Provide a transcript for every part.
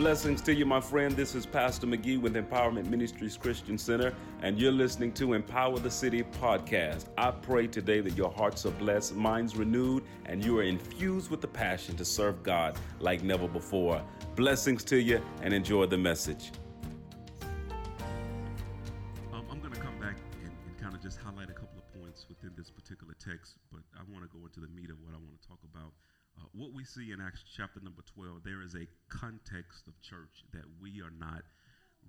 Blessings to you, my friend. This is Pastor McGee with Empowerment Ministries Christian Center, and you're listening to Empower the City podcast. I pray today that your hearts are blessed, minds renewed, and you are infused with the passion to serve God like never before. Blessings to you, and enjoy the message. I'm going to come back and kind of just highlight a couple of points within this particular text, but I want to go into the meat of what I want to talk about. What we see in Acts chapter number 12, there is a context of church that we are not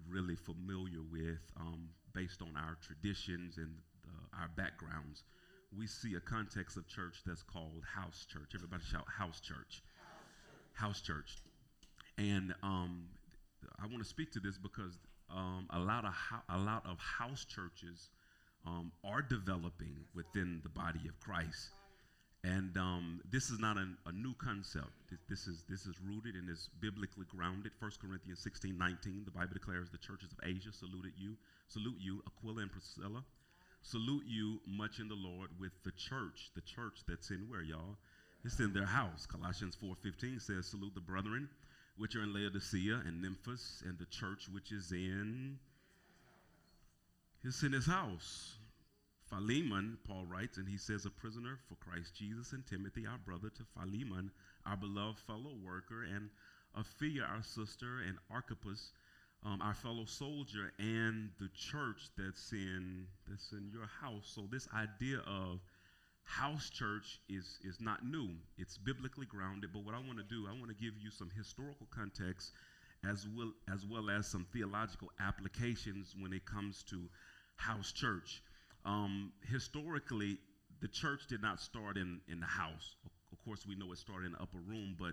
really familiar with based on our traditions and our backgrounds. We see a context of church that's called house church. Everybody shout house church. House church. And I want to speak to this because a lot of house churches are developing within the body of Christ. And this is not a new concept. This is rooted and is biblically grounded. 1 Corinthians 16:19, the Bible declares the churches of Asia salute you, Aquila and Priscilla, salute you much in the Lord with the church that's in where, y'all? It's in their house. Colossians 4:15 says, salute the brethren which are in Laodicea and Nymphas and the church which is in, it's in his house. Philemon, Paul writes, and he says, a prisoner for Christ Jesus, and Timothy, our brother, to Philemon, our beloved fellow worker, and Ophelia, our sister, and Archippus, our fellow soldier, and the church that's in your house. So this idea of house church is not new. It's biblically grounded. But what I want to do, I want to give you some historical context as well as some theological applications when it comes to house church. Historically, the church did not start in the house. Of course, we know it started in the upper room, but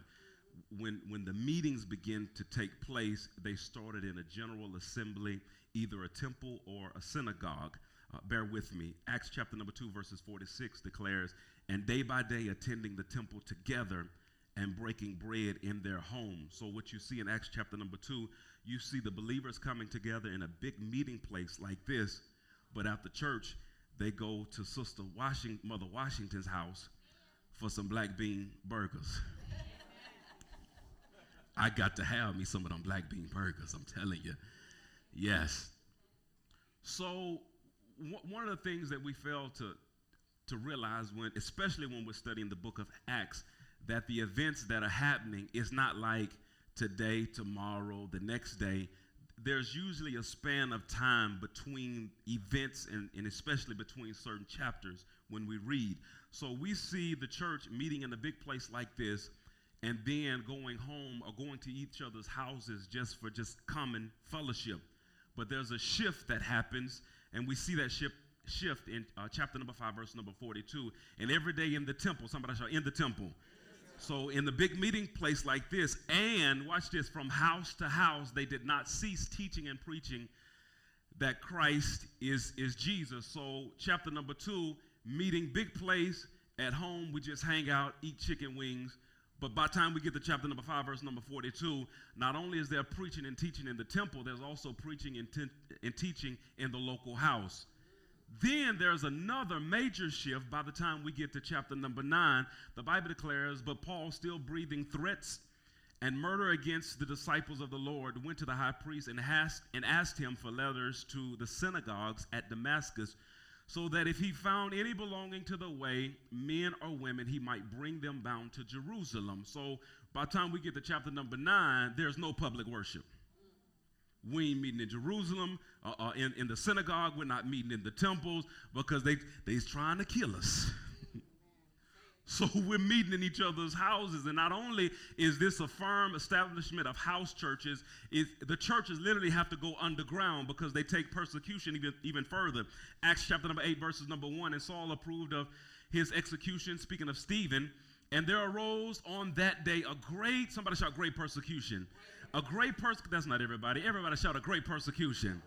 when the meetings began to take place, they started in a general assembly, either a temple or a synagogue. Bear with me. Acts chapter number 2, verses 46 declares, and day by day attending the temple together and breaking bread in their home. So what you see in Acts chapter number 2, you see the believers coming together in a big meeting place like this. But after church, they go to Mother Washington's house for some black bean burgers. I got to have me some of them black bean burgers, I'm telling you. Yes. So one of the things that we fail to realize, especially when we're studying the book of Acts, that the events that are happening is not like today, tomorrow, the next day. There's usually a span of time between events and especially between certain chapters when we read. So we see the church meeting in a big place like this and then going home or going to each other's houses just for common fellowship. But there's a shift that happens, and we see that shift in chapter number 5, verse number 42. And every day in the temple, somebody shout, in the temple. So in the big meeting place like this, and watch this, from house to house, they did not cease teaching and preaching that Christ is Jesus. So chapter number 2, meeting big place, at home we just hang out, eat chicken wings. But by the time we get to chapter number 5, verse number 42, not only is there preaching and teaching in the temple, there's also preaching and teaching in the local house. Then there's another major shift by the time we get to chapter number 9. The Bible declares, but Paul, still breathing threats and murder against the disciples of the Lord, went to the high priest and asked him for letters to the synagogues at Damascus, so that if he found any belonging to the way, men or women, he might bring them bound to Jerusalem. So by the time we get to chapter number 9, there's no public worship. We ain't meeting in Jerusalem, in the synagogue. We're not meeting in the temples because they's trying to kill us. So we're meeting in each other's houses. And not only is this a firm establishment of house churches, the churches literally have to go underground because they take persecution even further. Acts chapter number 8, verses number 1, and Saul approved of his execution, speaking of Stephen. And there arose on that day somebody shout great persecution. That's not everybody. Everybody shout a great persecution.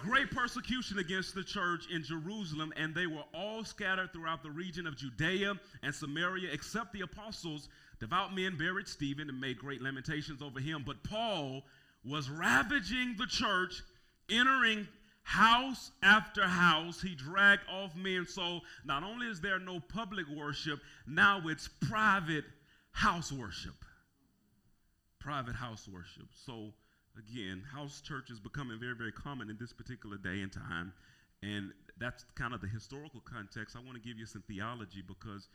Great persecution against the church in Jerusalem, and they were all scattered throughout the region of Judea and Samaria, except the apostles. Devout men buried Stephen and made great lamentations over him. But Paul was ravaging the church, entering house after house, he dragged off men. So not only is there no public worship, now it's private house worship. private house worship. So again, house church is becoming very, very common in this particular day and time. And that's kind of the historical context. I want to give you some theology because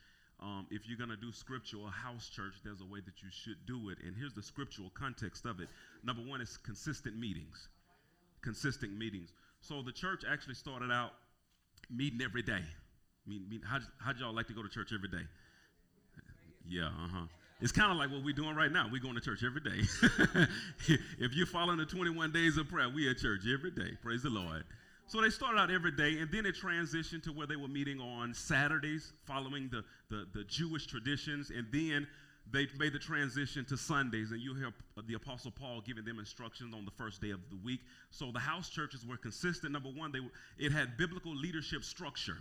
if you're going to do scriptural house church, there's a way that you should do it. And here's the scriptural context of it. Number one is consistent meetings. Consistent meetings. So the church actually started out meeting every day. How'd y'all like to go to church every day? Yeah, uh-huh. It's kind of like what we're doing right now. We're going to church every day. If you're following the 21 days of prayer, we're at church every day. Praise the Lord. So they started out every day, and then it transitioned to where they were meeting on Saturdays, following the Jewish traditions, and then they made the transition to Sundays, and you hear the Apostle Paul giving them instructions on the first day of the week. So the house churches were consistent. Number one, it had biblical leadership structure.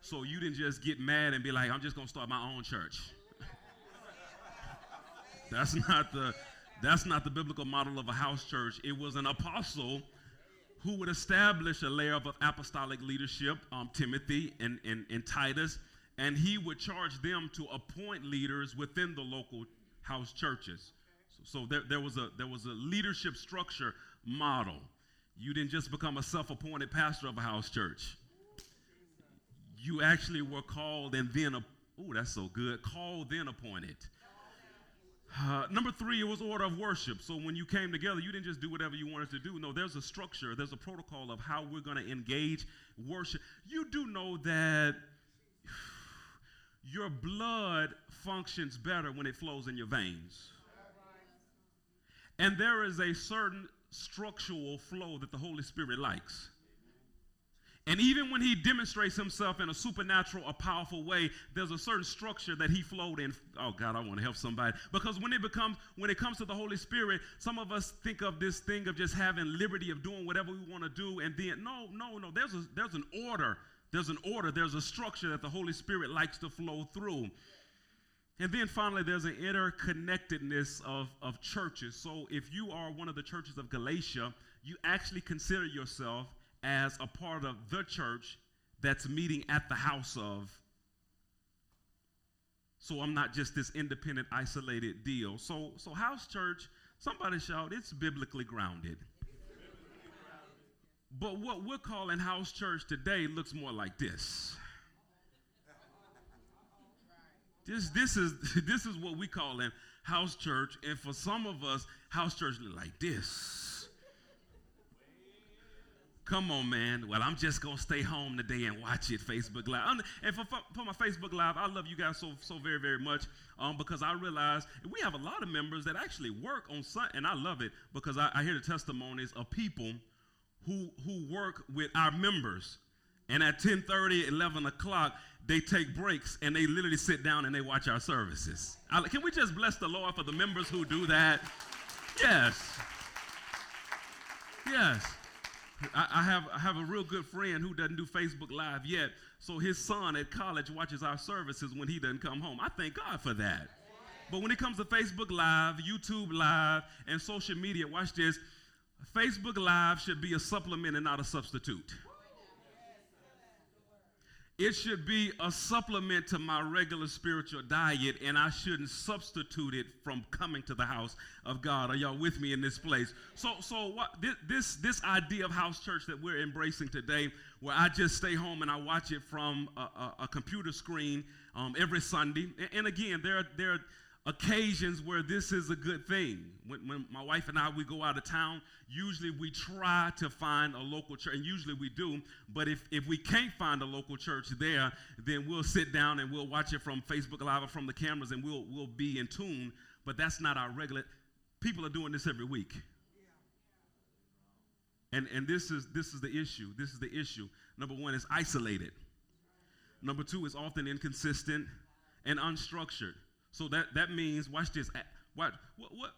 So you didn't just get mad and be like, I'm just going to start my own church. That's not the biblical model of a house church. It was an apostle who would establish a layer of apostolic leadership, Timothy and Titus, and he would charge them to appoint leaders within the local house churches. So there was a leadership structure model. You didn't just become a self-appointed pastor of a house church. You actually were called and then, that's so good, called then appointed. Number three, it was order of worship. So when you came together, you didn't just do whatever you wanted to do. No, there's a structure, there's a protocol of how we're going to engage worship. You do know that your blood functions better when it flows in your veins. And there is a certain structural flow that the Holy Spirit likes. And even when he demonstrates himself in a supernatural or powerful way, there's a certain structure that he flowed in. Oh, God, I want to help somebody. Because when it comes to the Holy Spirit, some of us think of this thing of just having liberty of doing whatever we want to do. And then, no, there's an order. There's a structure that the Holy Spirit likes to flow through. And then finally, there's an interconnectedness of churches. So if you are one of the churches of Galatia, you actually consider yourself as a part of the church that's meeting at the house of. So I'm not just this independent, isolated deal. So house church, somebody shout, it's biblically grounded. But what we're calling house church today looks more like this. This is what we calling house church, and for some of us, house church look like this. Come on, man. Well, I'm just going to stay home today and watch it, Facebook Live. And for my Facebook Live, I love you guys so very, very much because I realize we have a lot of members that actually work on Sunday, and I love it because I hear the testimonies of people who work with our members. And at 10:30, 11 o'clock, they take breaks, and they literally sit down and they watch our services. Can we just bless the Lord for the members who do that? Yes. Yes. I have a real good friend who doesn't do Facebook Live yet, so his son at college watches our services when he doesn't come home. I thank God for that. But when it comes to Facebook Live, YouTube Live, and social media, watch this. Facebook Live should be a supplement and not a substitute. It should be a supplement to my regular spiritual diet, and I shouldn't substitute it from coming to the house of God. Are y'all with me in this place? So what this idea of house church that we're embracing today, where I just stay home and I watch it from a computer screen every Sunday. And again, there are occasions where this is a good thing. When my wife and we go out of town, usually we try to find a local church, and usually we do, but if we can't find a local church there, then we'll sit down and we'll watch it from Facebook Live or from the cameras, and we'll be in tune, but that's not our regular. People are doing this every week. And this is the issue. This is the issue. Number one, it's isolated. Number two, it's often inconsistent and unstructured. So that means, watch this. What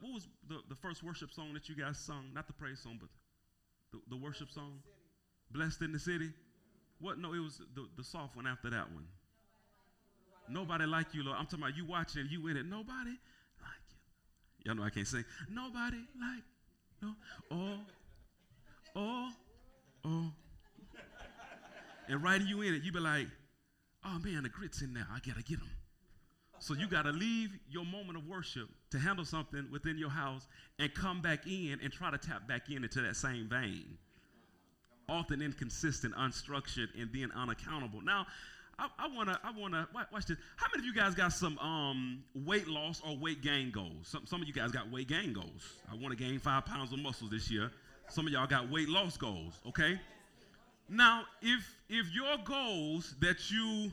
was the first worship song that you guys sung? Not the praise song, but the worship song? Blessed in the City? What? No, it was the soft one after that one. Nobody like you, Lord. I'm talking about you watching and you in it. Nobody like you. Y'all know I can't sing. Nobody like you. Oh. And right you in it, you be like, oh, man, the grit's in there. I got to get them. So you got to leave your moment of worship to handle something within your house and come back in and try to tap back in into that same vein. Often inconsistent, unstructured, and then unaccountable. Now, I wanna watch this. How many of you guys got some weight loss or weight gain goals? Some of you guys got weight gain goals. I want to gain 5 pounds of muscle this year. Some of y'all got weight loss goals. Okay. Now, if your goals that you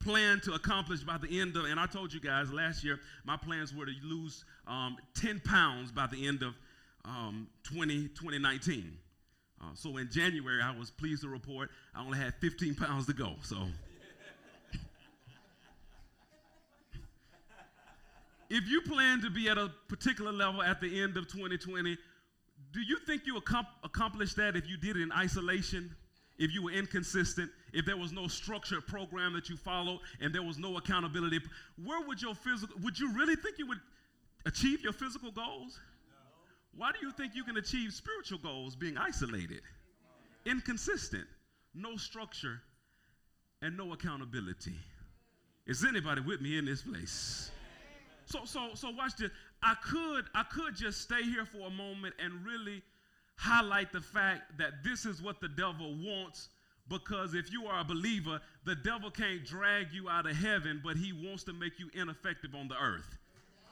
plan to accomplish by the end of, and I told you guys last year, my plans were to lose 10 pounds by the end of 2019. So in January, I was pleased to report I only had 15 pounds to go. So if you plan to be at a particular level at the end of 2020, do you think you accomplished that if you did it in isolation? If you were inconsistent, if there was no structured program that you followed, and there was no accountability, where would your physical? Would you really think you would achieve your physical goals? No. Why do you think you can achieve spiritual goals being isolated, inconsistent, no structure, and no accountability? Is anybody with me in this place? So watch this. I could just stay here for a moment and really highlight the fact that this is what the devil wants, because if you are a believer, the devil can't drag you out of heaven, but he wants to make you ineffective on the earth.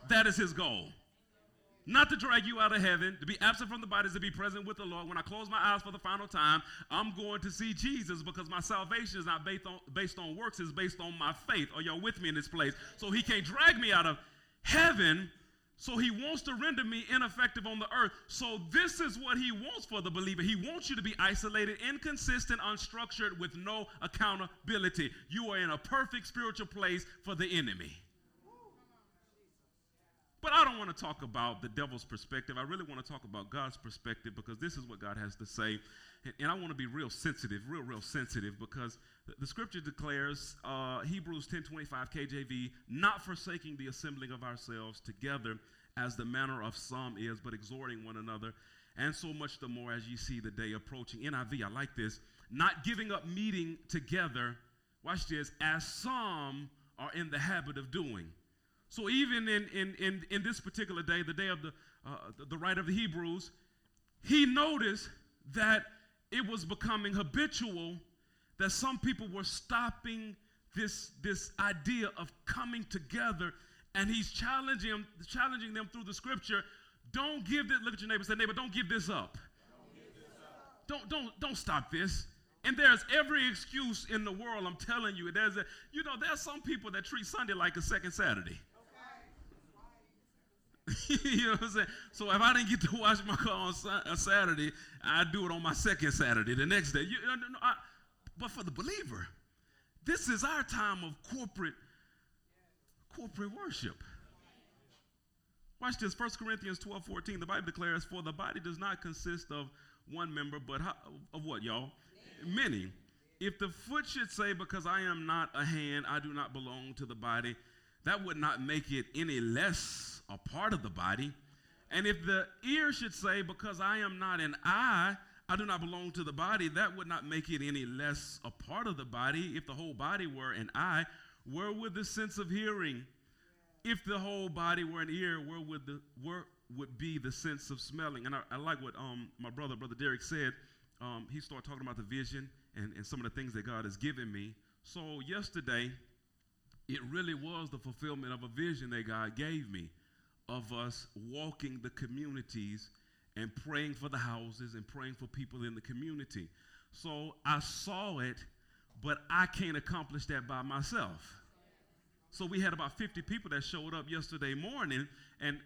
That is his goal. Not to drag you out of heaven, to be absent from the body is to be present with the Lord. When I close my eyes for the final time, I'm going to see Jesus, because my salvation is not based on works, it's based on my faith. Are y'all with me in this place? So he can't drag me out of heaven. So he wants to render me ineffective on the earth. So this is what he wants for the believer. He wants you to be isolated, inconsistent, unstructured, with no accountability. You are in a perfect spiritual place for the enemy. But I don't want to talk about the devil's perspective. I really want to talk about God's perspective, because this is what God has to say. And I want to be real sensitive, because the scripture declares, Hebrews 10:25 KJV, not forsaking the assembling of ourselves together as the manner of some is, but exhorting one another, and so much the more as ye see the day approaching. NIV, I like this. Not giving up meeting together, watch this, as some are in the habit of doing. So even in this particular day, the day of the writer of the Hebrews, he noticed that it was becoming habitual that some people were stopping this idea of coming together, and he's challenging them through the scripture. Don't give this. Look at your neighbor. Say, neighbor, don't give this up. Don't stop this. And there's every excuse in the world. I'm telling you, there's some people that treat Sunday like a second Saturday. You know what I'm saying? So if I didn't get to wash my car on a Saturday, I'd do it on my second Saturday the next day. But for the believer, this is our time of corporate worship. Watch this. 1 Corinthians 12:14, the Bible declares, for the body does not consist of one member, but of what, y'all? Many. If the foot should say, because I am not a hand, I do not belong to the body, that would not make it any less a part of the body. And if the ear should say, because I am not an eye, I do not belong to the body, that would not make it any less a part of the body. If the whole body were an eye, where would the sense of hearing? If the whole body were an ear, where would be the sense of smelling? And I like what my brother Derek said. He started talking about the vision and some of the things that God has given me. So yesterday, it really was the fulfillment of a vision that God gave me of us walking the communities and praying for the houses and praying for people in the community. So I saw it, but I can't accomplish that by myself. So we had about 50 people that showed up yesterday morning, and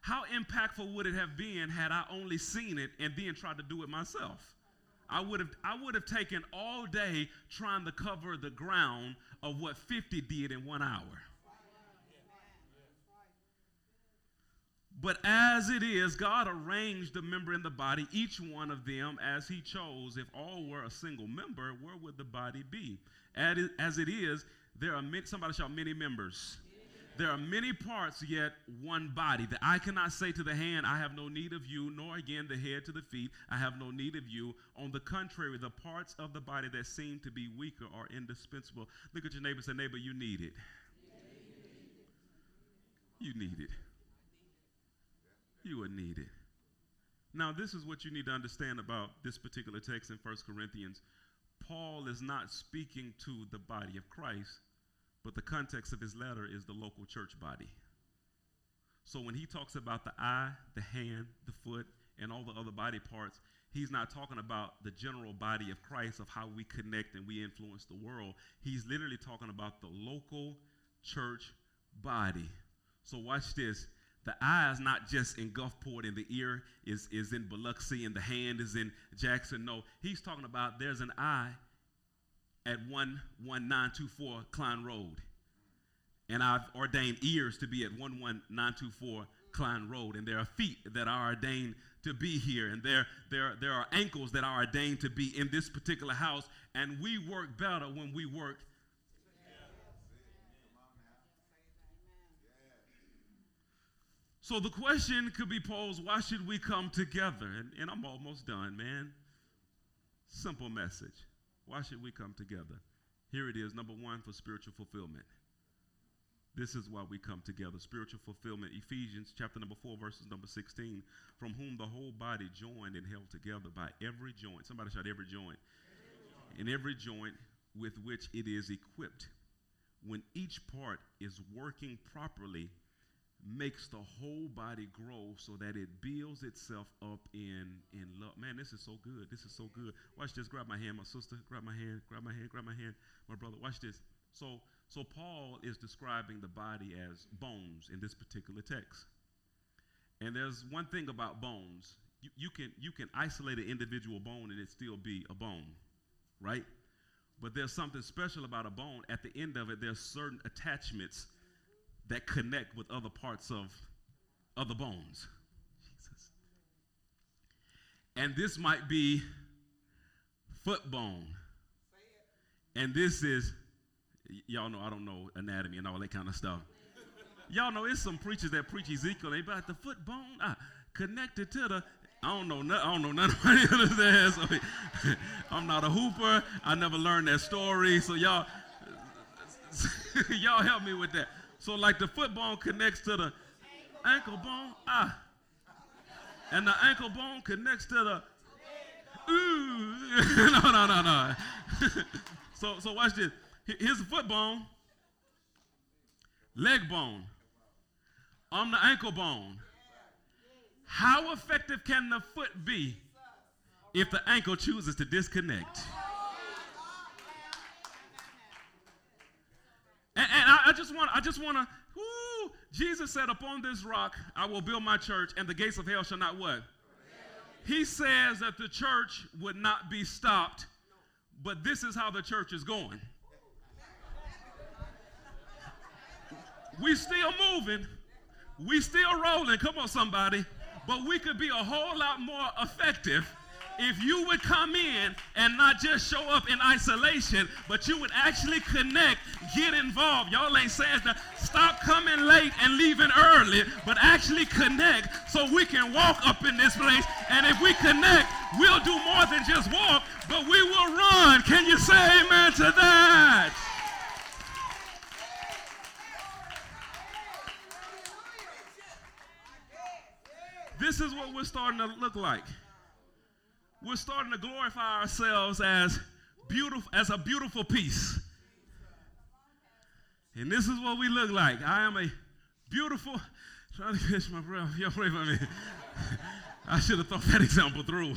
how impactful would it have been had I only seen it and then tried to do it myself? I would have taken all day trying to cover the ground of what 50 did in 1 hour. But as it is, God arranged the member in the body, each one of them as he chose. If all were a single member, where would the body be? As it is, there are many, somebody shout, many members. There are many parts, yet one body. The eye cannot say to the hand, I have no need of you, nor again the head to the feet, I have no need of you. On the contrary, the parts of the body that seem to be weaker are indispensable. Look at your neighbor and say, neighbor, you need it. You need it. You are needed. Now, this is what you need to understand about this particular text in 1 Corinthians. Paul is not speaking to the body of Christ, but the context of his letter is the local church body. So when he talks about the eye, the hand, the foot, and all the other body parts, he's not talking about the general body of Christ, of how we connect and we influence the world. He's literally talking about the local church body. So watch this. The eye is not just in Gulfport, and the ear is in Biloxi, and the hand is in Jackson. No, he's talking about there's an eye at 11924 Klein Road. And I've ordained ears to be at 11924 Klein Road. And there are feet that are ordained to be here. And there are ankles that are ordained to be in this particular house. And we work better when we work. So the question could be posed, why should we come together? And I'm almost done, man. Simple message. Why should we come together? Here it is. Number one, for spiritual fulfillment. This is why we come together. Spiritual fulfillment. Ephesians chapter number 4, verses number 16. From whom the whole body joined and held together by every joint. Somebody shout every joint. And every joint with which it is equipped. When each part is working properly, makes the whole body grow so that it builds itself up in love. Man, this is so good. This is so good. Watch this. Grab my hand, my sister. Grab my hand. Grab my hand. Grab my hand. My brother. Watch this. So Paul is describing the body as bones in this particular text. And there's one thing about bones. You can isolate an individual bone and it still be a bone, right? But there's something special about a bone. At the end of it, there's certain attachments that connect with other parts of other bones. Jesus. And this might be foot bone. And this is, y'all know I don't know anatomy and all that kind of stuff. Y'all know it's some preachers that preach Ezekiel. They about the foot bone connected to the, I don't know nothing about there. So I'm not a hooper. I never learned that story. So y'all, y'all help me with that. So like the foot bone connects to the ankle bone, and the ankle bone connects to the, no. So watch this. Here's the foot bone, leg bone. I'm the ankle bone. How effective can the foot be if the ankle chooses to disconnect? And I just want to, Jesus said, upon this rock, I will build my church, and the gates of hell shall not what? He says that the church would not be stopped, but this is how the church is going. We still moving. We still rolling. Come on, somebody. But we could be a whole lot more effective if you would come in and not just show up in isolation, but you would actually connect, get involved. Y'all ain't saying that. Stop coming late and leaving early, but actually connect so we can walk up in this place. And if we connect, we'll do more than just walk, but we will run. Can you say amen to that? This is what we're starting to look like. We're starting to glorify ourselves as beautiful, as a beautiful piece. And this is what we look like. I am a beautiful, trying to catch my breath. Y'all pray for me. I should have thought that example through.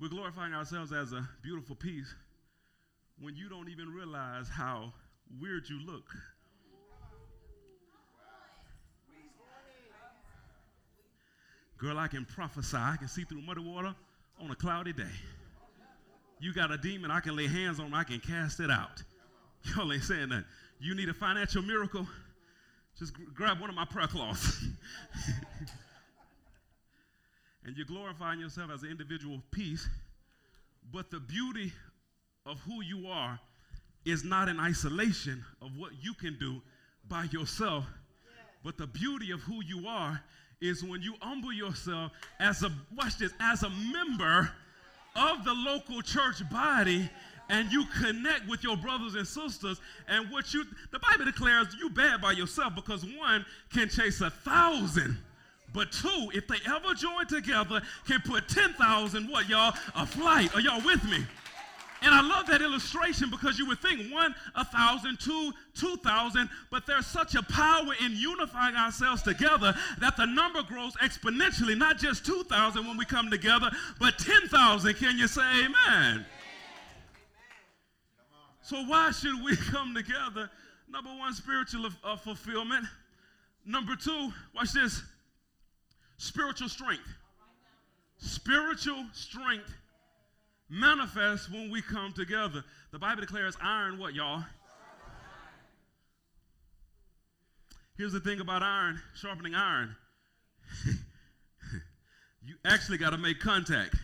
We're glorifying ourselves as a beautiful piece when you don't even realize how weird you look. Girl, I can prophesy. I can see through muddy water on a cloudy day. You got a demon, I can lay hands on, I can cast it out. Y'all ain't saying that. You need a financial miracle? Just grab one of my prayer cloths. And you're glorifying yourself as an individual piece, but the beauty of who you are is not in isolation of what you can do by yourself, but the beauty of who you are is when you humble yourself as a, watch this, as a member of the local church body, and you connect with your brothers and sisters, and what you, the Bible declares you bad by yourself, because one can chase 1,000, but two, if they ever join together, can put 10,000, what y'all, a flight. Are y'all with me? And I love that illustration, because you would think 1,000, 2,000, but there's such a power in unifying ourselves together that the number grows exponentially, not just 2,000 when we come together, but 10,000. Can you say amen? Amen. So why should we come together? Number one, spiritual fulfillment. Number two, watch this, spiritual strength. Spiritual strength manifests when we come together. The Bible declares iron what, y'all? Here's the thing about iron, sharpening iron. You actually got to make contact.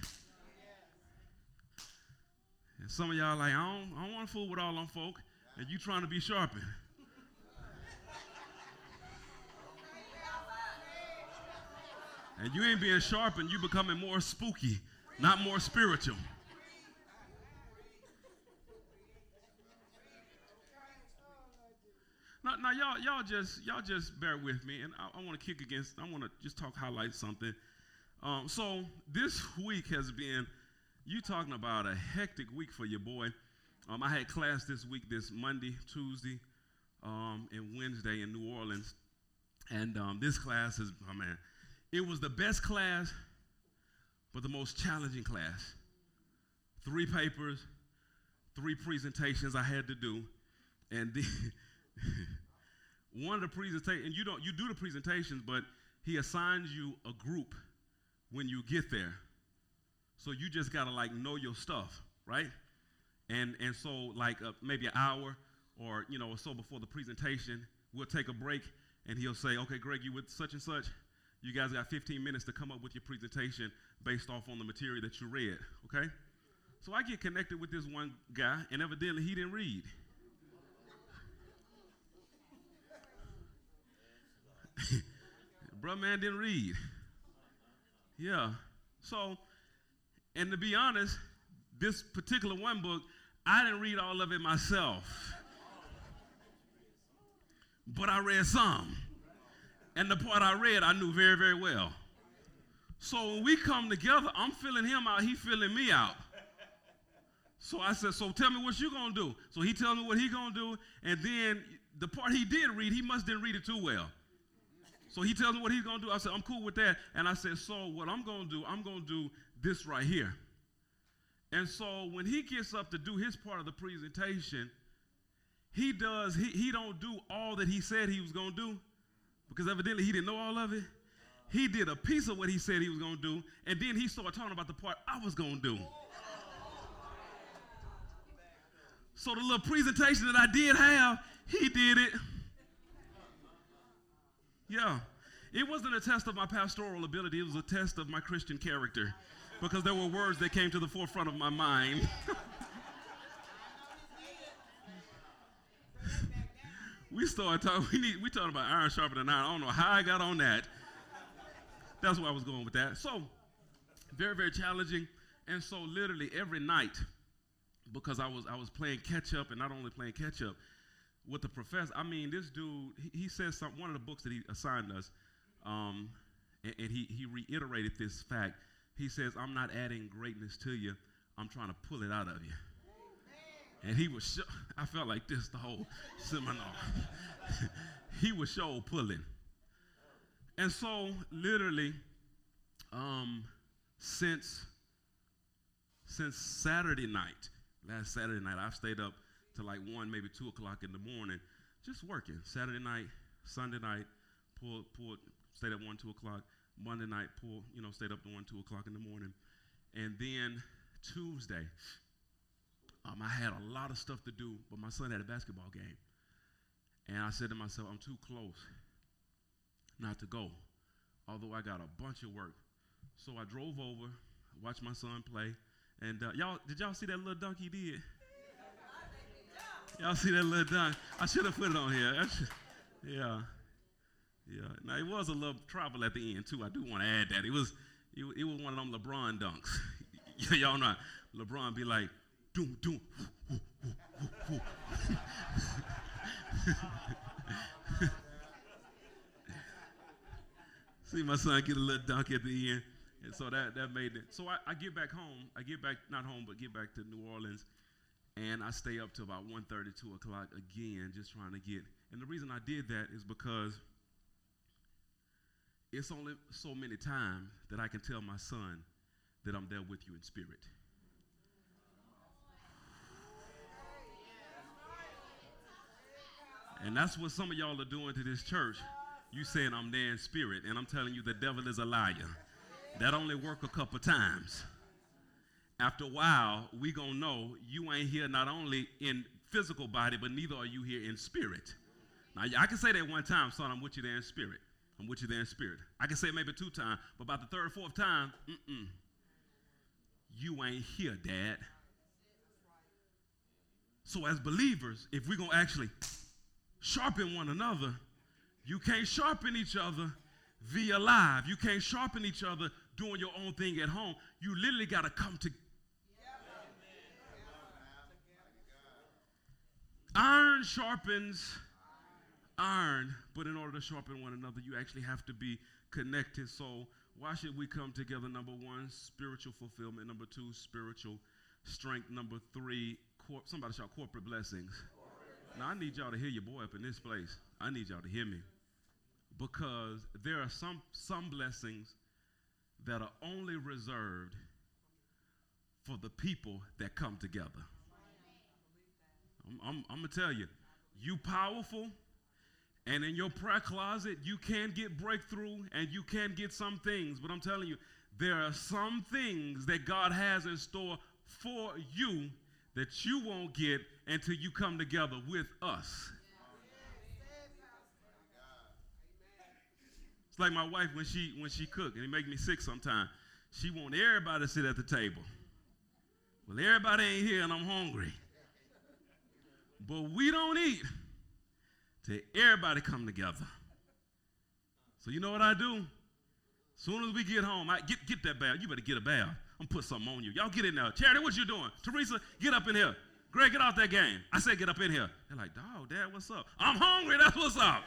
And some of y'all are like, I don't want to fool with all them folk, and you trying to be sharpened. And you ain't being sharpened, you becoming more spooky, not more spiritual. Now y'all just bear with me, and I want to kick against. I want to just highlight something. So this week has been, you talking about a hectic week for your boy. I had class this week, this Monday, Tuesday, and Wednesday in New Orleans, and this class is, oh man, it was the best class, but the most challenging class. 3 papers, 3 presentations I had to do, and the one of the presentations, you do the presentations, but he assigns you a group when you get there. So you just gotta know your stuff, right? And so maybe an hour or or so before the presentation, we'll take a break, and he'll say, okay, Greg, you with such and such? You guys got 15 minutes to come up with your presentation based off on the material that you read, okay? So I get connected with this one guy, and evidently he didn't read. Bruh man didn't read. Yeah. So, and to be honest, this particular one book, I didn't read all of it myself. But I read some. And the part I read, I knew very, very well. So when we come together, I'm filling him out, he filling me out. So I said, so tell me what you gonna do. So he tells me what he gonna do, and then the part he did read, he must didn't read it too well. So he tells me what he's going to do. I said, I'm cool with that. And I said, so what I'm going to do this right here. And so when he gets up to do his part of the presentation, he don't do all that he said he was going to do, because evidently he didn't know all of it. He did a piece of what he said he was going to do, and then he started talking about the part I was going to do. So the little presentation that I did have, he did it. Yeah, it wasn't a test of my pastoral ability. It was a test of my Christian character, because there were words that came to the forefront of my mind. We started talking. We talking about iron sharpening iron. I don't know how I got on that. That's where I was going with that. So, very, very challenging. And so, literally every night, because I was playing catch up, and not only playing catch up with the professor. I mean, this dude, he says something, one of the books that he assigned us, and he reiterated this fact. He says, I'm not adding greatness to you. I'm trying to pull it out of you. And he was, I felt like this the whole seminar. He was show pulling. And so, literally, since Saturday night, last Saturday night, I've stayed up to 1, maybe 2 o'clock in the morning, just working. Saturday night, Sunday night, stayed up 1, 2 o'clock. Monday night, stayed up to 1, 2 o'clock in the morning. And then Tuesday, I had a lot of stuff to do, but my son had a basketball game. And I said to myself, I'm too close not to go, although I got a bunch of work. So I drove over, watched my son play. And did y'all see that little dunk he did? Y'all see that little dunk? I should have put it on here. Yeah. Now, it was a little travel at the end, too. I do want to add that. It was one of them LeBron dunks. Y'all know LeBron be like, doom. See my son get a little dunk at the end. And so that made it. So I get back home. Get back to New Orleans. And I stay up to about 1:30, 2 o'clock again, just trying to get. And the reason I did that is because it's only so many times that I can tell my son that I'm there with you in spirit. And that's what some of y'all are doing to this church. You saying I'm there in spirit, and I'm telling you the devil is a liar. That only work a couple times. After a while, we gonna know you ain't here not only in physical body, but neither are you here in spirit. Now, I can say that one time, son, I'm with you there in spirit. I'm with you there in spirit. I can say it maybe two times, but about the third, fourth time, you ain't here, Dad. So as believers, if we're gonna actually sharpen one another, you can't sharpen each other via live. You can't sharpen each other doing your own thing at home. You literally gotta come together. Iron sharpens iron, but in order to sharpen one another, you actually have to be connected. So why should we come together? Number one, spiritual fulfillment. Number two, spiritual strength. Number three, somebody shout corporate blessings. Now, I need y'all to hear your boy up in this place. I need y'all to hear me. Because there are some blessings that are only reserved for the people that come together. I'm going to tell you, you powerful, and in your prayer closet, you can get breakthrough, and you can get some things. But I'm telling you, there are some things that God has in store for you that you won't get until you come together with us. It's like my wife when she cook, and it make me sick sometimes. She want everybody to sit at the table. Well, everybody ain't here, and I'm hungry. But we don't eat till everybody come together. So you know what I do? As soon as we get home, I get that bath. You better get a bath. I'm going to put something on you. Y'all get in there. Charity, what you doing? Teresa, get up in here. Greg, get off that game. I said get up in here. They're like, dog, Dad, what's up? I'm hungry. That's what's up.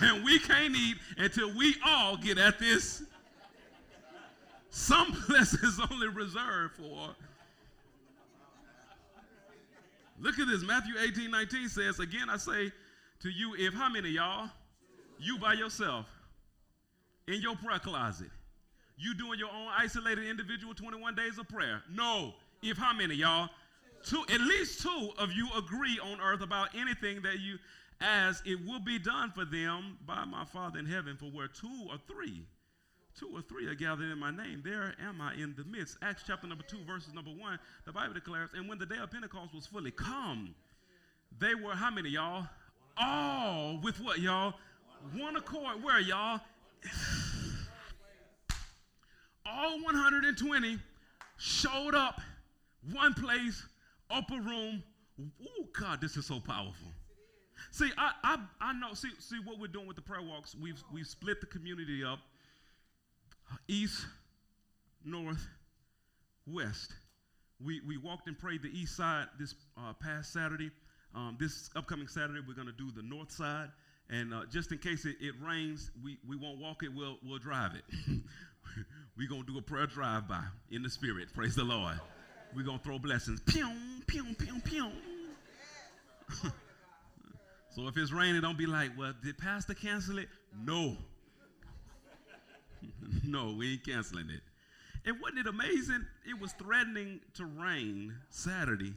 And we can't eat until we all get at this. Some blessings only reserved for. Look at this. Matthew 18:19 says, again, I say to you, if how many of y'all? You by yourself in your prayer closet. You doing your own isolated individual 21 days of prayer. No. If how many, y'all? Two. At least two of you agree on earth about anything that you ask. It will be done for them by my Father in heaven. For where two or three are gathered in my name, there am I in the midst. Acts chapter number 2, verses number 1, the Bible declares, and when the day of Pentecost was fully come, they were how many, y'all? All with what, y'all? One accord. Where, y'all? All 120 showed up, one place, upper room. Oh, God, this is so powerful. See, I know. See what we're doing with the prayer walks. We've split the community up, east, north, west. We walked and prayed the east side this past Saturday. This upcoming Saturday, we're going to do the north side. And just in case it rains, we won't walk it. We'll drive it. We're going to do a prayer drive-by in the spirit. Praise the Lord. We're going to throw blessings. Pew, pew, pew, pew. So if it's raining, don't be like, well, did Pastor cancel it? No. No, we ain't canceling it. And wasn't it amazing? It was threatening to rain Saturday,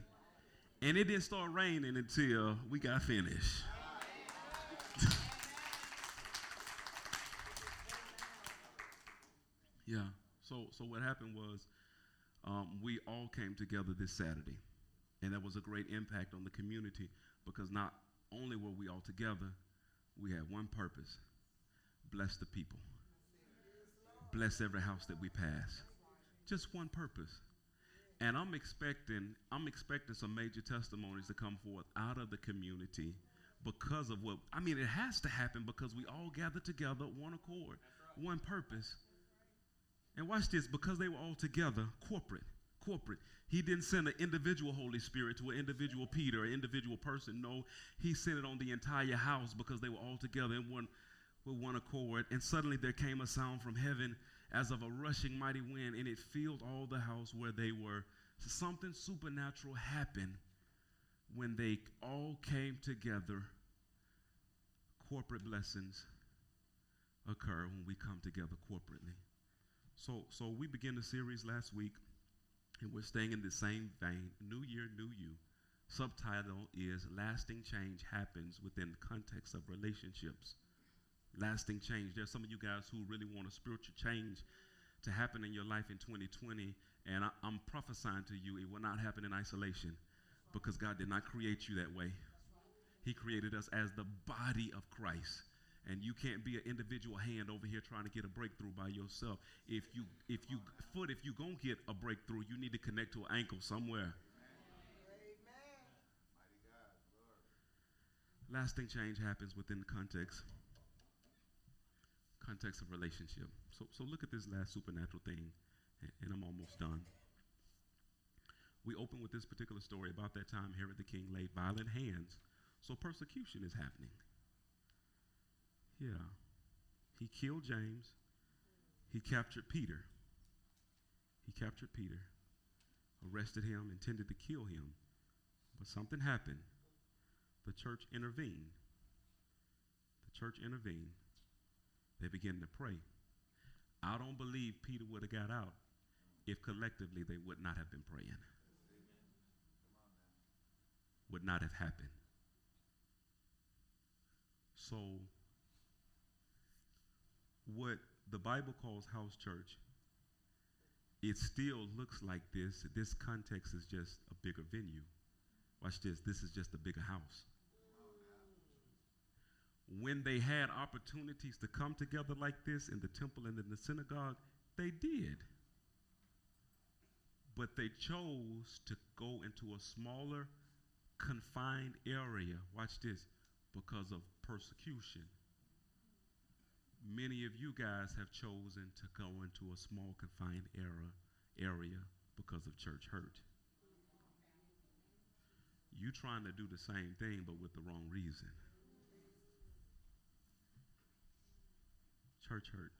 and it didn't start raining until we got finished. Yeah, so what happened was we all came together this Saturday, and that was a great impact on the community because not only were we all together, we had one purpose, bless the people, bless every house that we pass, just one purpose. And I'm expecting some major testimonies to come forth out of the community because of it has to happen because we all gathered together, one accord, one purpose. And watch this, because they were all together, corporate, corporate. He didn't send an individual Holy Spirit to an individual Peter, an individual person. No, he sent it on the entire house because they were all together in one, with one accord. And suddenly there came a sound from heaven as of a rushing mighty wind, and it filled all the house where they were. So something supernatural happened when they all came together. Corporate blessings occur when we come together corporately. So we began the series last week, and we're staying in the same vein. New Year, New You. Subtitle is Lasting Change Happens Within the Context of Relationships. Lasting change. There's some of you guys who really want a spiritual change to happen in your life in 2020, and I'm prophesying to you it will not happen in isolation, because God did not create you that way. He created us as the body of Christ. And you can't be an individual hand over here trying to get a breakthrough by yourself. If you gonna get a breakthrough, you need to connect to an ankle somewhere. Amen. Lasting change happens within the context of relationship. So look at this last supernatural thing, and I'm almost done. We open with this particular story. About that time, Herod the king laid violent hands. So persecution is happening. Yeah. He killed James. He captured Peter. Arrested him, intended to kill him. But something happened. The church intervened. They began to pray. I don't believe Peter would have got out if collectively they would not have been praying. Would not have happened. So what the Bible calls house church, it still looks like this. This context is just a bigger venue. Watch this. This is just a bigger house. When they had opportunities to come together like this in the temple and in the synagogue, they did. But they chose to go into a smaller, confined area. Watch this. Because of persecution. Many of you guys have chosen to go into a small, confined area because of church hurt. You trying to do the same thing, but with the wrong reason. Church hurt.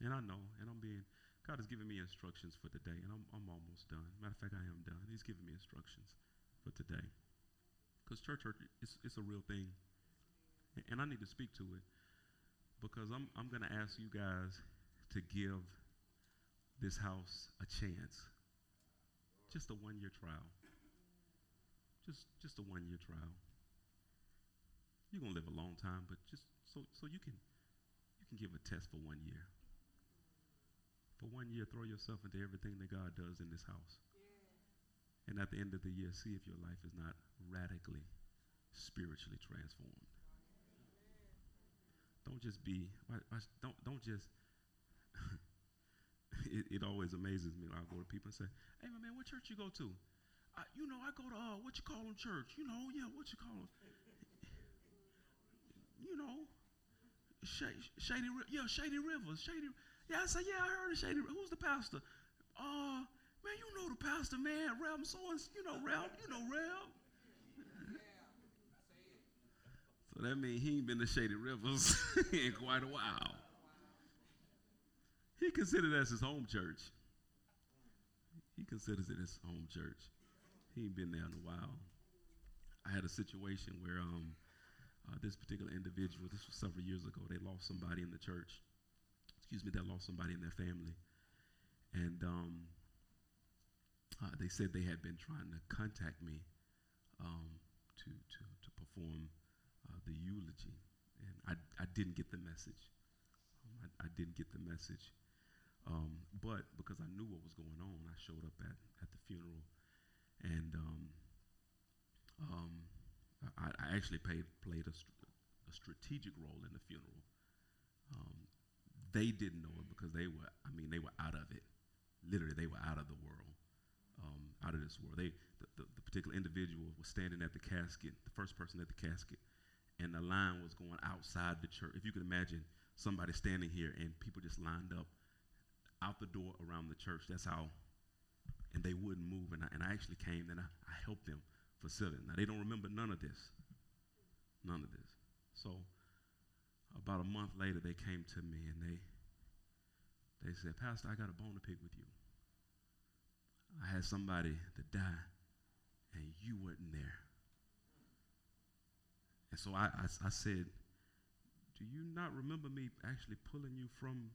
And I know, God has given me instructions for today, and I'm almost done. Matter of fact, I am done. He's giving me instructions for today. Because church hurt, it's a real thing. And I need to speak to it, because I'm going to ask you guys to give this house a chance. Just a one-year trial. Just a one-year trial. You're going to live a long time, but just so you can give a test for 1 year. For 1 year, throw yourself into everything that God does in this house. Yeah. And at the end of the year, see if your life is not radically, spiritually transformed. Don't just be, don't just, it always amazes me when I go to people and say, hey, my man, what church you go to? I go to, what you call them church? What you call them? Shady Rivers. I say, I heard of Shady Rivers. Who's the pastor? Man, the pastor, man, Rev. So-and-so, Rev. So that means he ain't been to Shady Rivers in quite a while. He considered us his home church. He considers it his home church. He ain't been there in a while. I had a situation where this particular individual, this was several years ago, they lost somebody in the church. They lost somebody in their family. And they said they had been trying to contact me to perform the eulogy, and I didn't get the message. I didn't get the message. But because I knew what was going on, I showed up at the funeral, and I actually played a strategic role in the funeral. They didn't know it because they were out of it. Literally, they were out of the world. Out of this world. The particular individual was standing at the casket, the first person at the casket, and the line was going outside the church. If you can imagine somebody standing here and people just lined up out the door around the church. That's how, and they wouldn't move. And I actually came, and I helped them facilitate. Now, they don't remember none of this. So about a month later, they came to me, and they said, "Pastor, I got a bone to pick with you. I had somebody that died, and you weren't there." And so I said, "Do you not remember me actually pulling you from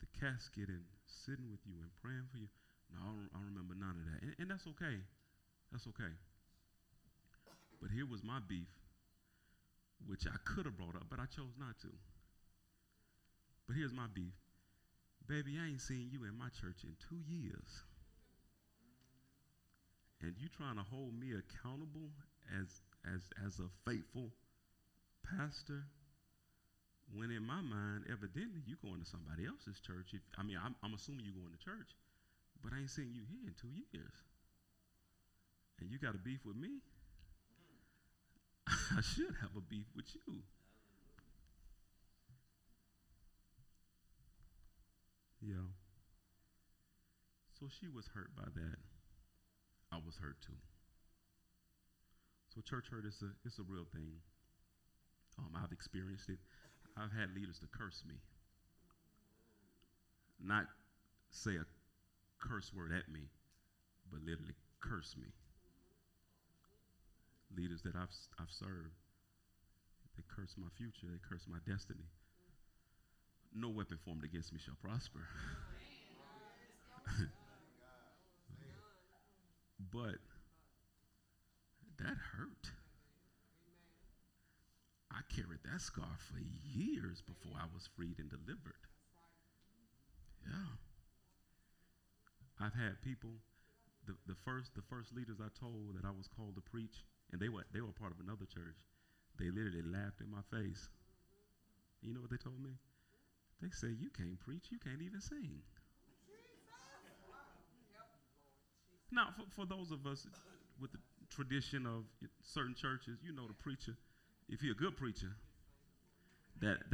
the casket and sitting with you and praying for you?" "No, I remember none of that." And that's okay. That's okay. But here was my beef, which I could have brought up, but I chose not to. But here's my beef. "Baby, I ain't seen you in my church in 2 years. And you trying to hold me accountable as a faithful pastor, when in my mind, evidently, you going to somebody else's church. I'm assuming you going to church, but I ain't seen you here in 2 years. And you got a beef with me? I should have a beef with you." Yeah. So she was hurt by that. I was hurt too. So church hurt is a real thing. I've experienced it. I've had leaders to curse me. Not say a curse word at me, but literally curse me. Leaders that I've served, they curse my future, they curse my destiny. No weapon formed against me shall prosper. But that hurt. I carried that scar for years before I was freed and delivered. Yeah. I've had people, the first leaders I told that I was called to preach, and they were part of another church. They literally laughed in my face. You know what they told me? They said, "You can't preach, you can't even sing." Now, for those of us with the tradition of certain churches, you know the preacher, if you're a good preacher, that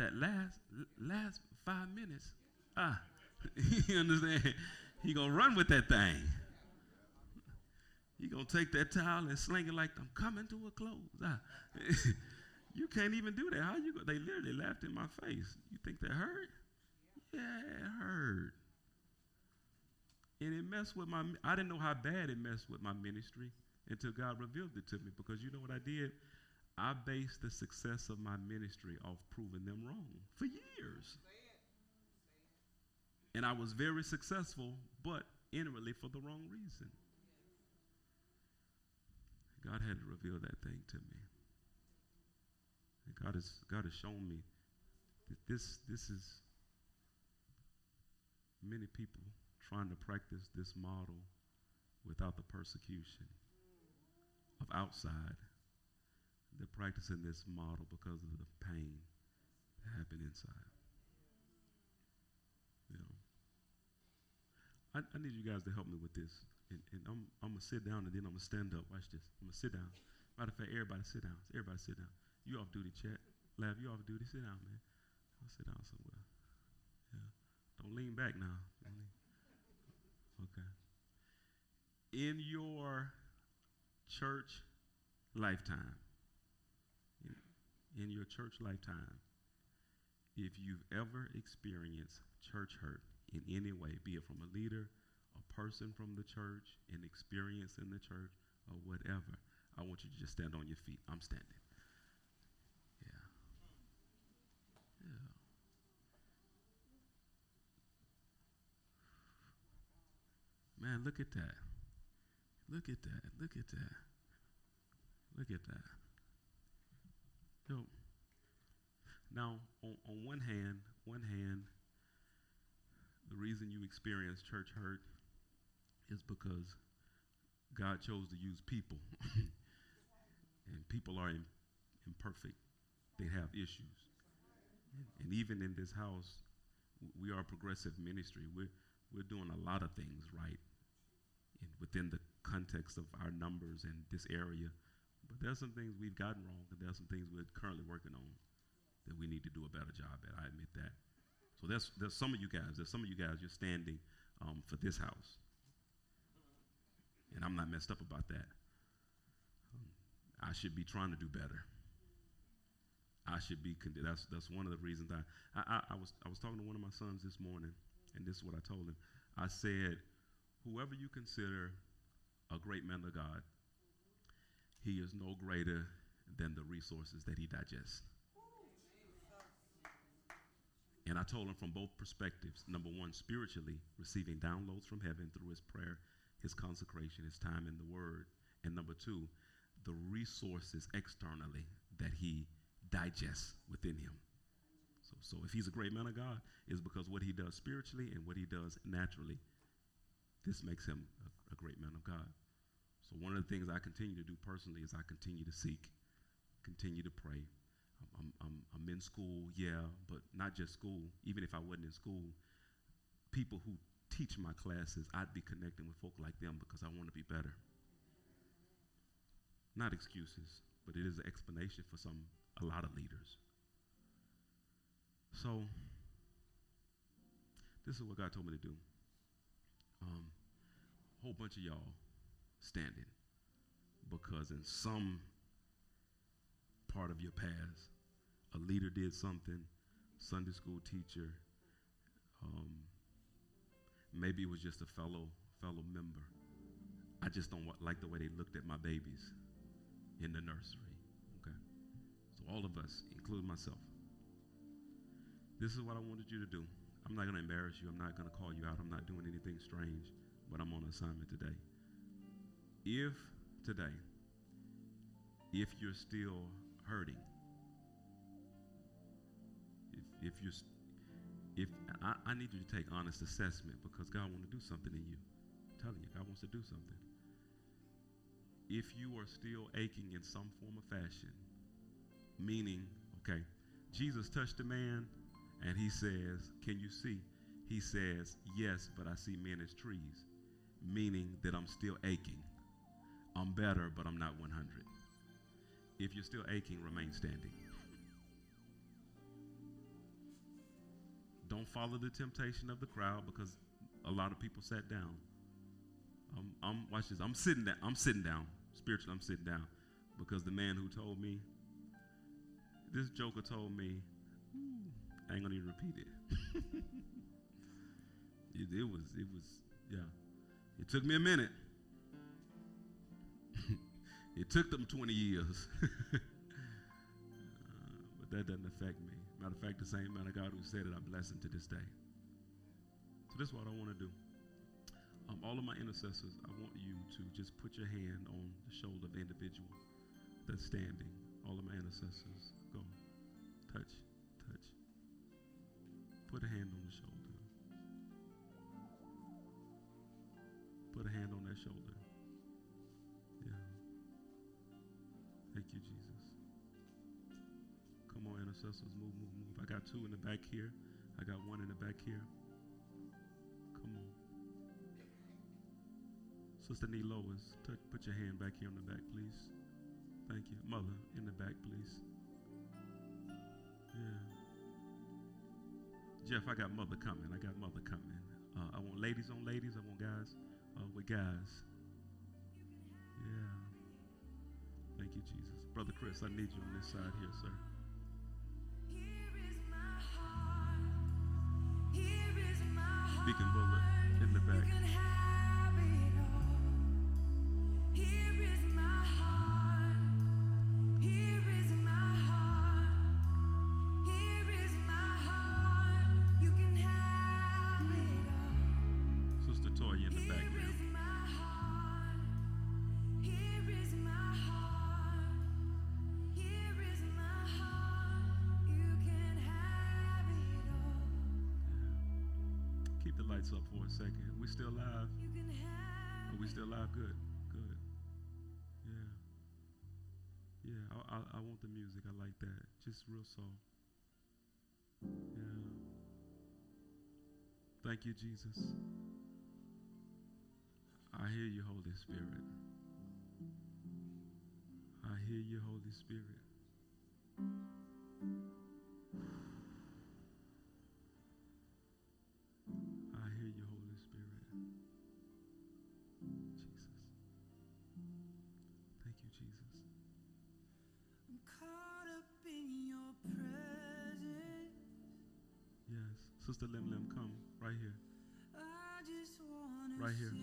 last 5 minutes, you understand, he gonna run with that thing. He gonna take that towel and sling it like, "I'm coming to a close." You can't even do that. How you go? They literally laughed in my face. You think that hurt? Yeah, it hurt. And it messed with I didn't know how bad it messed with my ministry until God revealed it to me, because you know what I did? I based the success of my ministry off proving them wrong for years. And I was very successful, but inwardly for the wrong reason. God had to reveal that thing to me. And God has shown me that this is many people trying to practice this model without the persecution of outside. They're practicing this model because of the pain that happened inside. You know, I need you guys to help me with this. And I'm going to sit down, and then I'm going to stand up. Watch this. I'm going to sit down. Matter of fact, everybody sit down. Everybody sit down. You off duty, chat. Lab, you off duty. Sit down, man. I'll sit down somewhere. Yeah. Don't lean back now. Okay. In your church lifetime, if you've ever experienced church hurt in any way, be it from a leader, a person from the church, an experience in the church, or whatever, I want you to just stand on your feet. I'm standing. Yeah. Yeah. Man, look at that. Look at that. Look at that. Look at that. Yo. Now, on one hand, the reason you experience church hurt is because God chose to use people. And people are imperfect. They have issues. And even in this house, we are a progressive ministry. We're doing a lot of things right within the context of our numbers and this area. But there's some things we've gotten wrong, and there's some things we're currently working on that we need to do a better job at. I admit that. So there's some of you guys, you're standing for this house. And I'm not messed up about that. I should be trying to do better. I should be, that's one of the reasons I was talking to one of my sons this morning, and this is what I told him. I said, whoever you consider a great man of God, he is no greater than the resources that he digests. And I told him from both perspectives. Number one, spiritually, receiving downloads from heaven through his prayer, his consecration, his time in the word. And number two, the resources externally that he digests within him. So if he's a great man of God, it's because what he does spiritually and what he does naturally, this makes him a great man of God. So one of the things I continue to do personally is I continue to seek, continue to pray. I'm in school, yeah, but not just school. Even if I wasn't in school, people who teach my classes, I'd be connecting with folk like them because I want to be better. Not excuses, but it is an explanation for a lot of leaders. So this is what God told me to do. A whole bunch of y'all standing because in some part of your past, a leader did something, Sunday school teacher, maybe it was just a fellow member. I just don't like the way they looked at my babies in the nursery, okay? So all of us, including myself, this is what I wanted you to do. I'm not going to embarrass you. I'm not going to call you out. I'm not doing anything strange, but I'm on assignment today. If you're still hurting, I need you to take honest assessment because God wants to do something in you. I'm telling you, God wants to do something. If you are still aching in some form or fashion, meaning, okay, Jesus touched a man and he says, can you see? He says, yes, but I see men as trees, meaning that I'm still aching. I'm better, but I'm not 100. If you're still aching, remain standing. Don't follow the temptation of the crowd because a lot of people sat down. Watch this. I'm sitting down. Spiritually, I'm sitting down because the man who told me, this joker told me, I ain't gonna even repeat it. Yeah. It took me a minute. It took them 20 years. But that doesn't affect me. Matter of fact, the same man of God who said it, I bless him to this day. So this is what I want to do. All of my intercessors, I want you to just put your hand on the shoulder of the individual that's standing. All of my intercessors, go. Touch. Put a hand on the shoulder. Put a hand on their shoulder. Thank you, Jesus. Come on, intercessors, move. I got two in the back here. I got one in the back here. Come on. Sister Nee Lois, put your hand back here on the back, please. Thank you. Mother, in the back, please. Yeah. Jeff, I got mother coming. I want ladies on ladies. I want guys with guys. Thank you, Jesus. Brother Chris, I need you on this side here, sir. Here is my heart. Here is my heart. Deacon Bullock in the back. You can have it all. Here is my heart. Here is my heart. Here is my heart. You can have it all. Sister Toya in the back. Up for a second. We still live? Are we still live? Good. Yeah. I want the music. I like that. Just real soft. Yeah. Thank you, Jesus. I hear you, Holy Spirit. I hear you, Holy Spirit. Jesus. I'm caught up in your presence. Yes. Sister Lim Lim, come right here. I just want to right here. At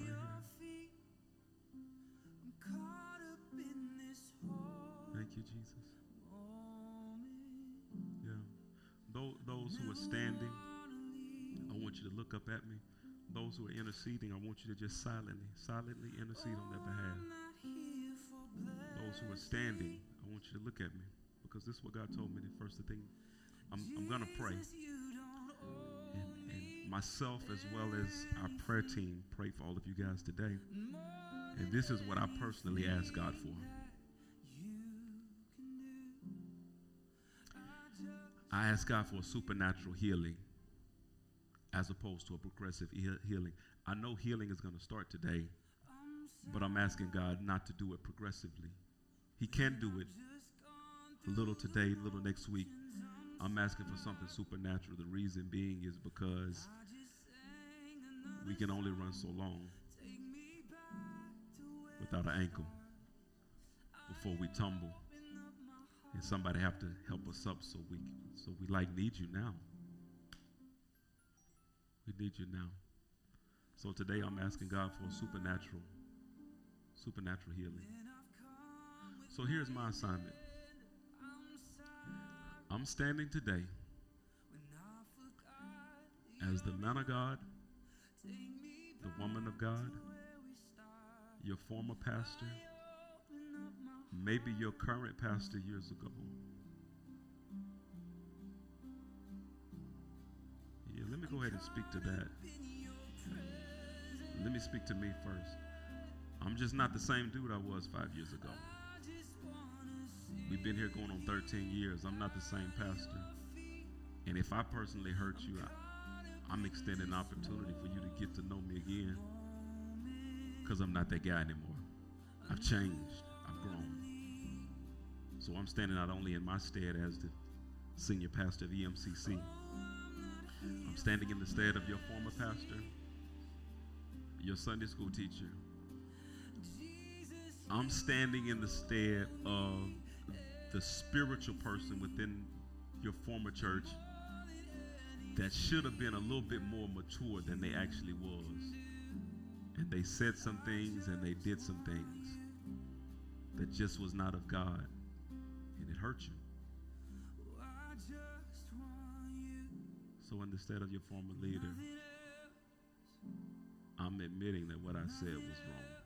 your feet. I'm caught up in this whole. Thank you, Jesus. Moment. Yeah. Those who are standing, I want you to look up at me. Those who are interceding, I want you to just silently intercede on their behalf. Those who are standing, I want you to look at me, because this is what God told me. The first thing, I'm going to pray. And myself as well as our prayer team pray for all of you guys today. And this is what I personally ask God for. I ask God for a supernatural healing, as opposed to a progressive healing. I know healing is going to start today, but I'm asking God not to do it progressively. He can do it a little today, a little next week. I'm asking for something supernatural. The reason being is because we can only run so long without an ankle before we tumble, and somebody have to help us up. So we need you now. We need you now. So today I'm asking God for a supernatural healing. So here's my assignment. I'm standing today as the man of God, the woman of God, your former pastor, maybe your current pastor years ago. Let me go ahead and speak to that. Let me speak to me first. I'm just not the same dude I was 5 years ago. We've been here going on 13 years. I'm not the same pastor. And if I personally hurt you, I'm extending an opportunity for you to get to know me again, because I'm not that guy anymore. I've changed. I've grown. So I'm standing not only in my stead as the senior pastor of EMCC, I'm standing in the stead of your former pastor, your Sunday school teacher. I'm standing in the stead of the spiritual person within your former church that should have been a little bit more mature than they actually was. And they said some things and they did some things that just was not of God, and it hurt you. So instead of your former leader, I'm admitting that what I said was wrong.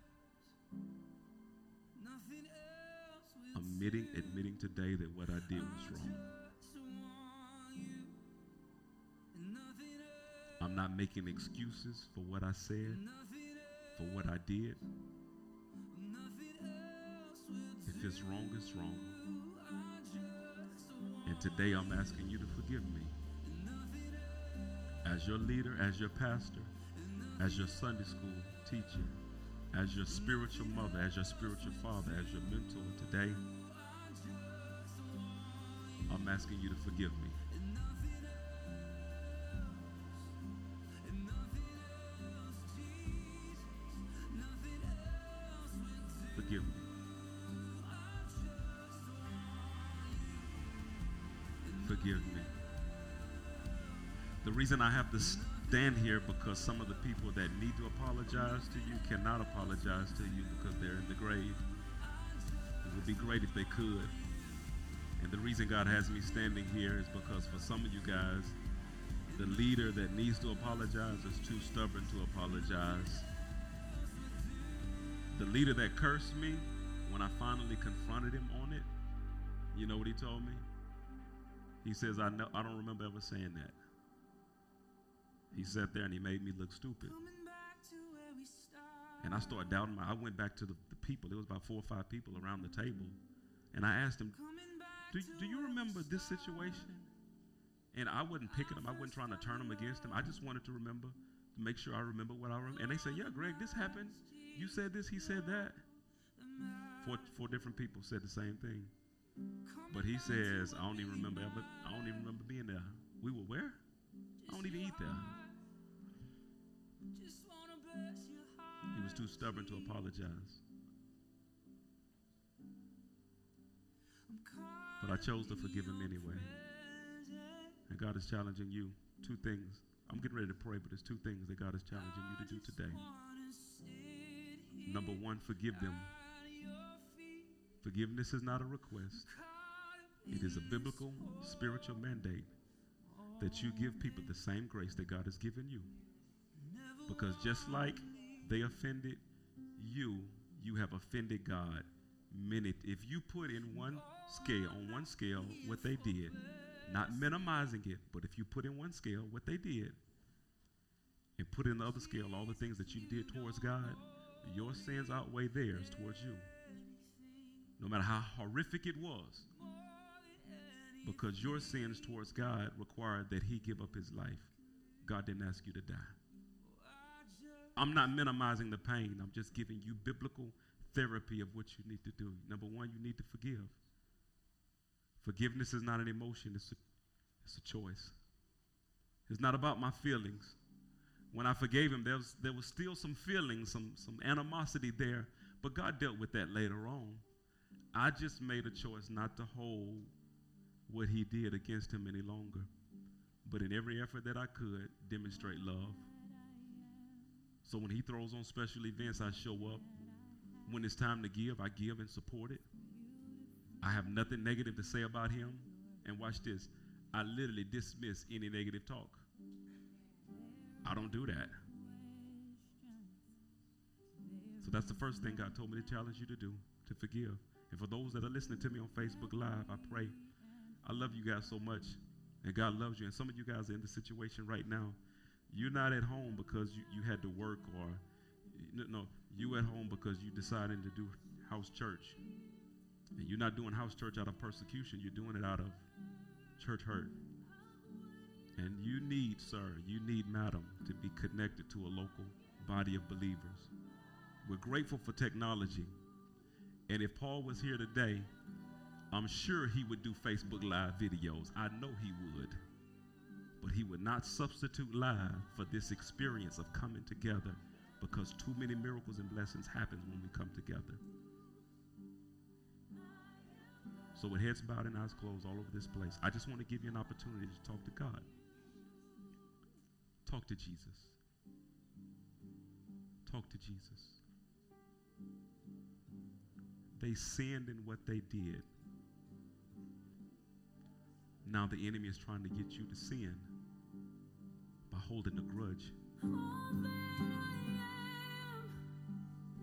I'm admitting today that what I did was wrong. I'm not making excuses for what I said, for what I did. If it's wrong, it's wrong. And today I'm asking you to forgive me. As your leader, as your pastor, as your Sunday school teacher, as your spiritual mother, as your spiritual father, as your mentor today, I'm asking you to forgive me. Forgive me. Forgive me. The reason I have to stand here, because some of the people that need to apologize to you cannot apologize to you because they're in the grave. It would be great if they could. And the reason God has me standing here is because for some of you guys, the leader that needs to apologize is too stubborn to apologize. The leader that cursed me, when I finally confronted him on it, you know what he told me? He says, I don't remember ever saying that. He sat there and he made me look stupid. And I started doubting. I went back to the people. There was about 4 or 5 people around the table. And I asked him, do you remember this situation? And I wasn't picking them. I wasn't trying to turn them against them. I just wanted to remember, to make sure I remember what I remember. And they said, yeah, Greg, this happened. You said this, he said that. Four different people said the same thing. But he says, I don't even remember being there. We were where? I don't even eat there. He was too stubborn to apologize. But I chose to forgive him anyway. And God is challenging you. Two things. I'm getting ready to pray, but there's two things that God is challenging you to do today. Number one, forgive them. Forgiveness is not a request. It is a biblical, spiritual mandate that you give people the same grace that God has given you. Because just like they offended you, you have offended God. If you put in on one scale, what they did, not minimizing it, but if you put in one scale what they did and put in the other scale all the things that you did towards God, your sins outweigh theirs towards you. No matter how horrific it was, because your sins towards God required that he give up his life. God didn't ask you to die. I'm not minimizing the pain. I'm just giving you biblical therapy of what you need to do. Number one, you need to forgive. Forgiveness is not an emotion. It's a choice. It's not about my feelings. When I forgave him, there was still some feelings, some animosity there, but God dealt with that later on. I just made a choice not to hold what he did against him any longer, but in every effort that I could, demonstrate love. So when he throws on special events, I show up. When it's time to give, I give and support it. I have nothing negative to say about him. And watch this. I literally dismiss any negative talk. I don't do that. So that's the first thing God told me to challenge you to do, to forgive. And for those that are listening to me on Facebook Live, I pray. I love you guys so much. And God loves you. And some of you guys are in the situation right now. You're not at home because you had to work, or you at home because you decided to do house church. And you're not doing house church out of persecution. You're doing it out of church hurt. And you need, sir, madam, to be connected to a local body of believers. We're grateful for technology. And if Paul was here today, I'm sure he would do Facebook Live videos. I know he would. But he would not substitute live for this experience of coming together, because too many miracles and blessings happen when we come together. So with heads bowed and eyes closed all over this place, I just want to give you an opportunity to talk to God. Talk to Jesus. Talk to Jesus. They sinned in what they did. Now the enemy is trying to get you to sin by holding a grudge.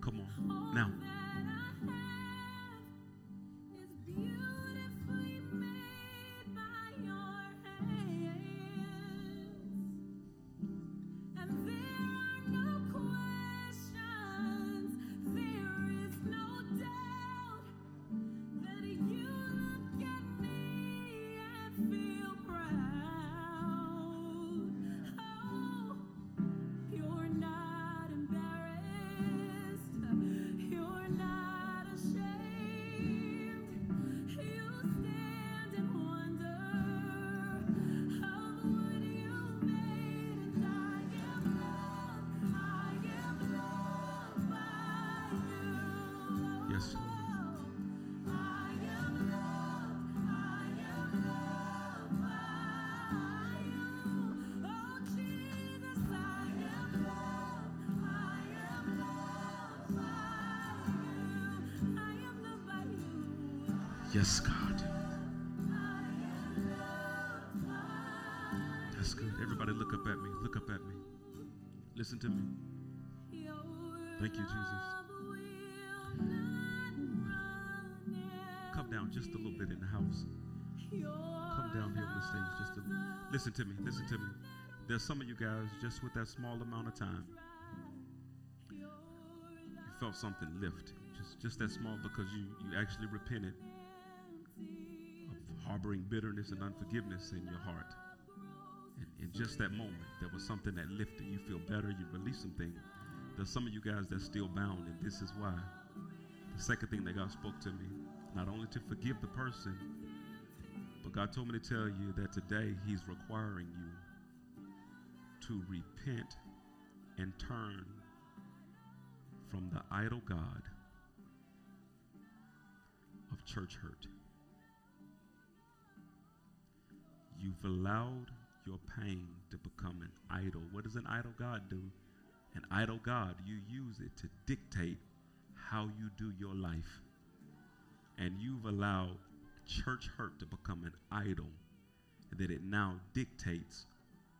Come on, now. Yes, God. That's good. Everybody look up at me. Look up at me. Listen to me. Thank you, Jesus. Come down just a little bit in the house. Come down here on the stage just a little. Listen to me. Listen to me. There's some of you guys just with that small amount of time. You felt something lift. Just that small, because you actually repented. Harboring bitterness and unforgiveness in your heart. And just that moment, there was something that lifted. You feel better. You release something. There's some of you guys that's still bound, and this is why. The second thing that God spoke to me, not only to forgive the person, but God told me to tell you that today he's requiring you to repent and turn from the idol god of church hurt. You've allowed your pain to become an idol. What does an idol god do? An idol god, you use it to dictate how you do your life. And you've allowed church hurt to become an idol, that it now dictates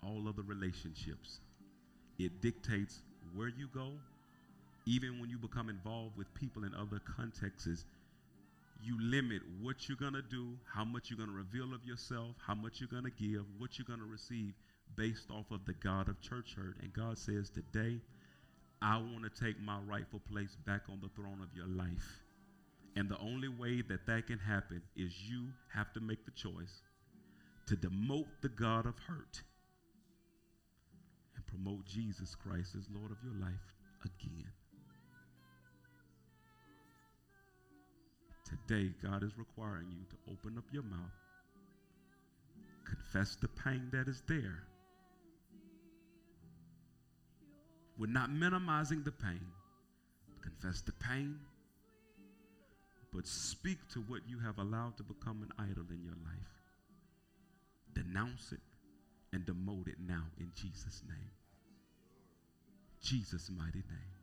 all other relationships. It dictates where you go. Even when you become involved with people in other contexts, you limit what you're going to do, how much you're going to reveal of yourself, how much you're going to give, what you're going to receive, based off of the god of church hurt. And God says, today, I want to take my rightful place back on the throne of your life. And the only way that that can happen is you have to make the choice to demote the god of hurt and promote Jesus Christ as Lord of your life again. Today, God is requiring you to open up your mouth, confess the pain that is there. We're not minimizing the pain. Confess the pain, but speak to what you have allowed to become an idol in your life. Denounce it and demote it now in Jesus' name. Jesus' mighty name.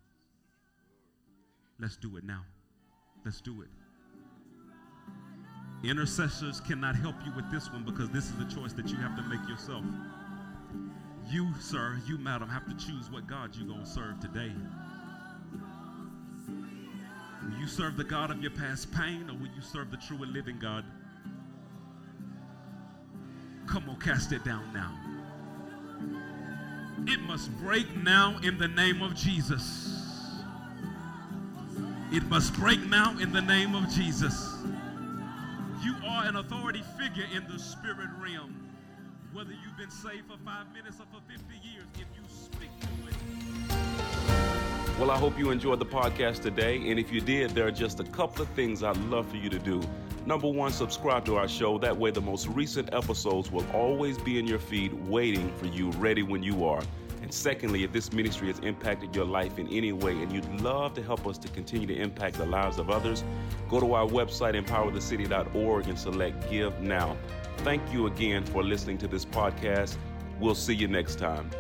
Let's do it now. Let's do it. Intercessors cannot help you with this one, because this is a choice that you have to make yourself. You, sir, you, madam, have to choose what God you're going to serve today. Will you serve the God of your past pain, or will you serve the true and living God? Come on, cast it down now. It must break now in the name of Jesus. It must break now in the name of Jesus. You are an authority figure in the spirit realm. Whether you've been saved for 5 minutes or for 50 years, if you speak to it. Well, I hope you enjoyed the podcast today. And if you did, there are just a couple of things I'd love for you to do. Number one, subscribe to our show. That way, the most recent episodes will always be in your feed, waiting for you, ready when you are. And secondly, if this ministry has impacted your life in any way and you'd love to help us to continue to impact the lives of others, go to our website, empowerthecity.org, and select Give Now. Thank you again for listening to this podcast. We'll see you next time.